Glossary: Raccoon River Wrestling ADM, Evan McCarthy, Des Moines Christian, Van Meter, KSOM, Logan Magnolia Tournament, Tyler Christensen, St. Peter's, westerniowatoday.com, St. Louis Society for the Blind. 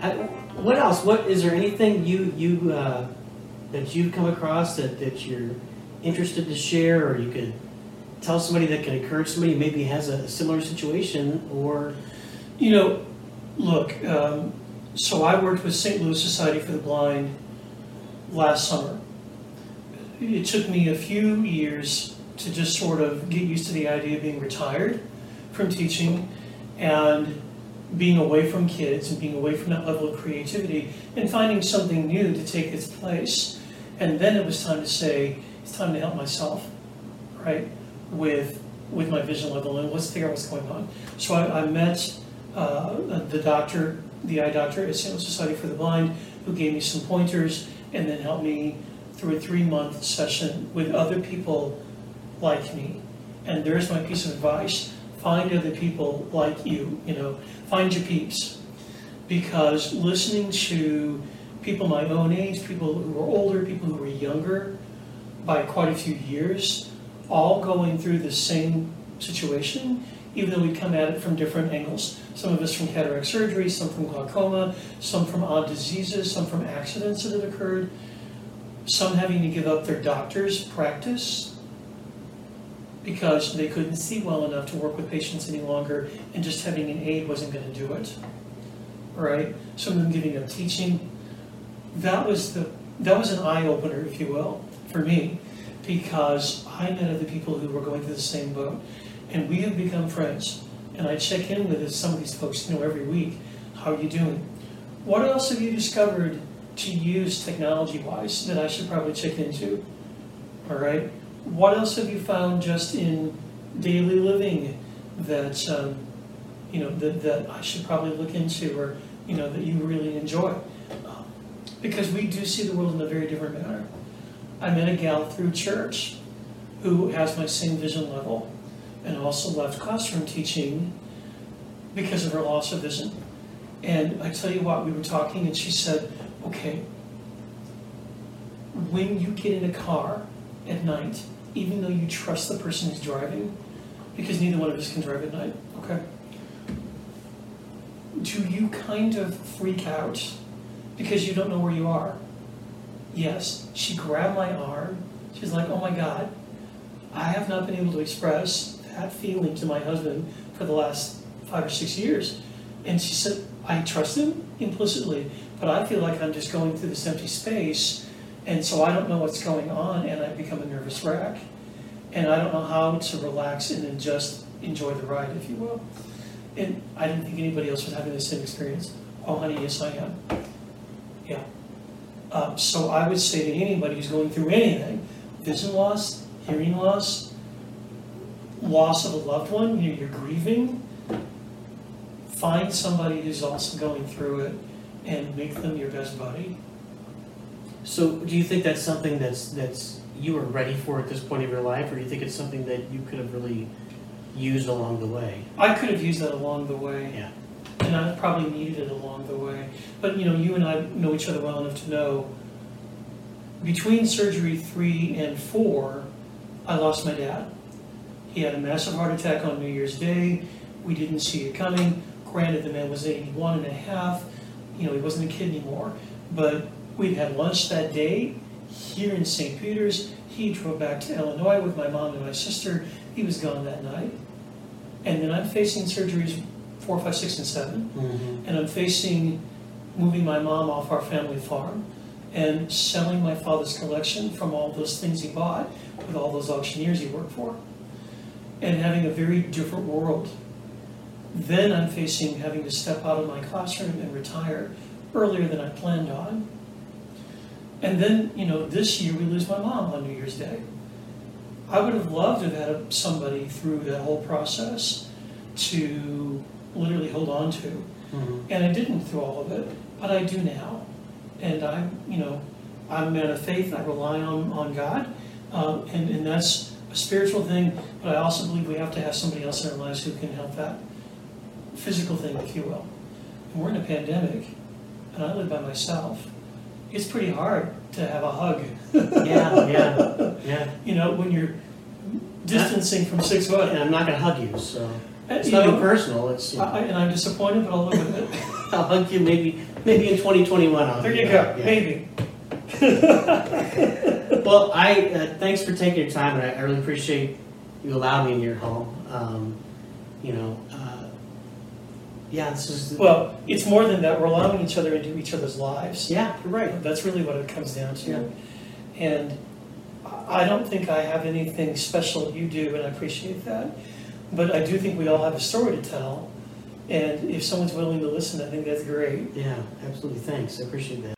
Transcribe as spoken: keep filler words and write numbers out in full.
I, what else? What is there anything you you uh, that you've come across that that you're interested to share, or you could tell somebody that can encourage somebody who maybe has a similar situation? Or you know, look. Um, so I worked with Saint Louis Society for the Blind last summer. It took me a few years to just sort of get used to the idea of being retired from teaching and being away from kids and being away from that level of creativity and finding something new to take its place. And then it was time to say, it's time to help myself, right, with with my vision level, and let's figure out what's going on. So I, I met uh, the doctor, the eye doctor at Saint Louis Society for the Blind, who gave me some pointers and then helped me through a three-month session with other people like me. And there's my piece of advice. Find other people like you, you know, find your peeps. Because listening to people my own age, people who are older, people who are younger by quite a few years, all going through the same situation, even though we come at it from different angles. Some of us from cataract surgery, some from glaucoma, some from odd diseases, some from accidents that have occurred, some having to give up their doctor's practice because they couldn't see well enough to work with patients any longer, and just having an aide wasn't going to do it, right? Some of them giving up teaching. That was the that was an eye-opener, if you will, for me, because I met other people who were going through the same boat, and we have become friends. And I check in with some of these folks, you know, every week. How are you doing? What else have you discovered to use technology-wise that I should probably check into? All right. What else have you found just in daily living that um, you know that, that I should probably look into, or you know that you really enjoy? Um, because we do see the world in a very different manner. I met a gal through church who has my same vision level, and also left classroom teaching because of her loss of vision. And I tell you what, we were talking, and she said, "Okay, when you get in a car at night, even though you trust the person who's driving, because neither one of us can drive at night, okay, do you kind of freak out because you don't know where you are?" Yes. She grabbed my arm. She was like, "Oh my God, I have not been able to express that feeling to my husband for the last five or six years." And she said, "I trust him implicitly, but I feel like I'm just going through this empty space. And so I don't know what's going on, and I become a nervous wreck. And I don't know how to relax and then just enjoy the ride, if you will." And I didn't think anybody else was having the same experience. Oh, honey, yes, I am. Yeah. Um, so I would say to anybody who's going through anything, vision loss, hearing loss, loss of a loved one, you know, you're grieving, find somebody who's also going through it and make them your best buddy. So do you think that's something that's that's you were ready for at this point of your life, or do you think it's something that you could have really used along the way? I could have used that along the way. Yeah. And I probably needed it along the way. But you know, you and I know each other well enough to know between surgery three and four, I lost my dad. He had a massive heart attack on New Year's Day. We didn't see it coming. Granted, the man was eighty-one and a half. You know, he wasn't a kid anymore. But we'd had lunch that day here in Saint Peter's. He drove back to Illinois with my mom and my sister. He was gone that night. And then I'm facing surgeries four, five, six, and seven. Mm-hmm. And I'm facing moving my mom off our family farm and selling my father's collection from all those things he bought with all those auctioneers he worked for, and having a very different world. Then I'm facing having to step out of my classroom and retire earlier than I planned on. And then, you know, this year we lose my mom on New Year's Day. I would have loved to have had somebody through that whole process to literally hold on to. Mm-hmm. And I didn't through all of it, but I do now. And I'm, you know, I'm a man of faith. I rely on, on God. Um, and, and that's a spiritual thing, but I also believe we have to have somebody else in our lives who can help that physical thing, if you will. And we're in a pandemic, and I live by myself. It's pretty hard to have a hug. yeah, yeah, yeah. You know, when you're distancing from six foot. And I'm not going to hug you, so. It's not personal. It's, you know, I, and I'm disappointed, but I'll live with it. I'll hug you maybe, maybe in twenty twenty-one. I'll there you go, yeah. Maybe. Well, I uh, thanks for taking your time, and I, I really appreciate you allowing me in your home. Um, you know, uh, yeah, it's just well, it's more than that. We're allowing each other into each other's lives. Yeah, you're right. That's really what it comes down to. Yeah. And I don't think I have anything special. You do, and I appreciate that. But I do think we all have a story to tell, and if someone's willing to listen, I think that's great. Yeah, absolutely. Thanks. I appreciate that.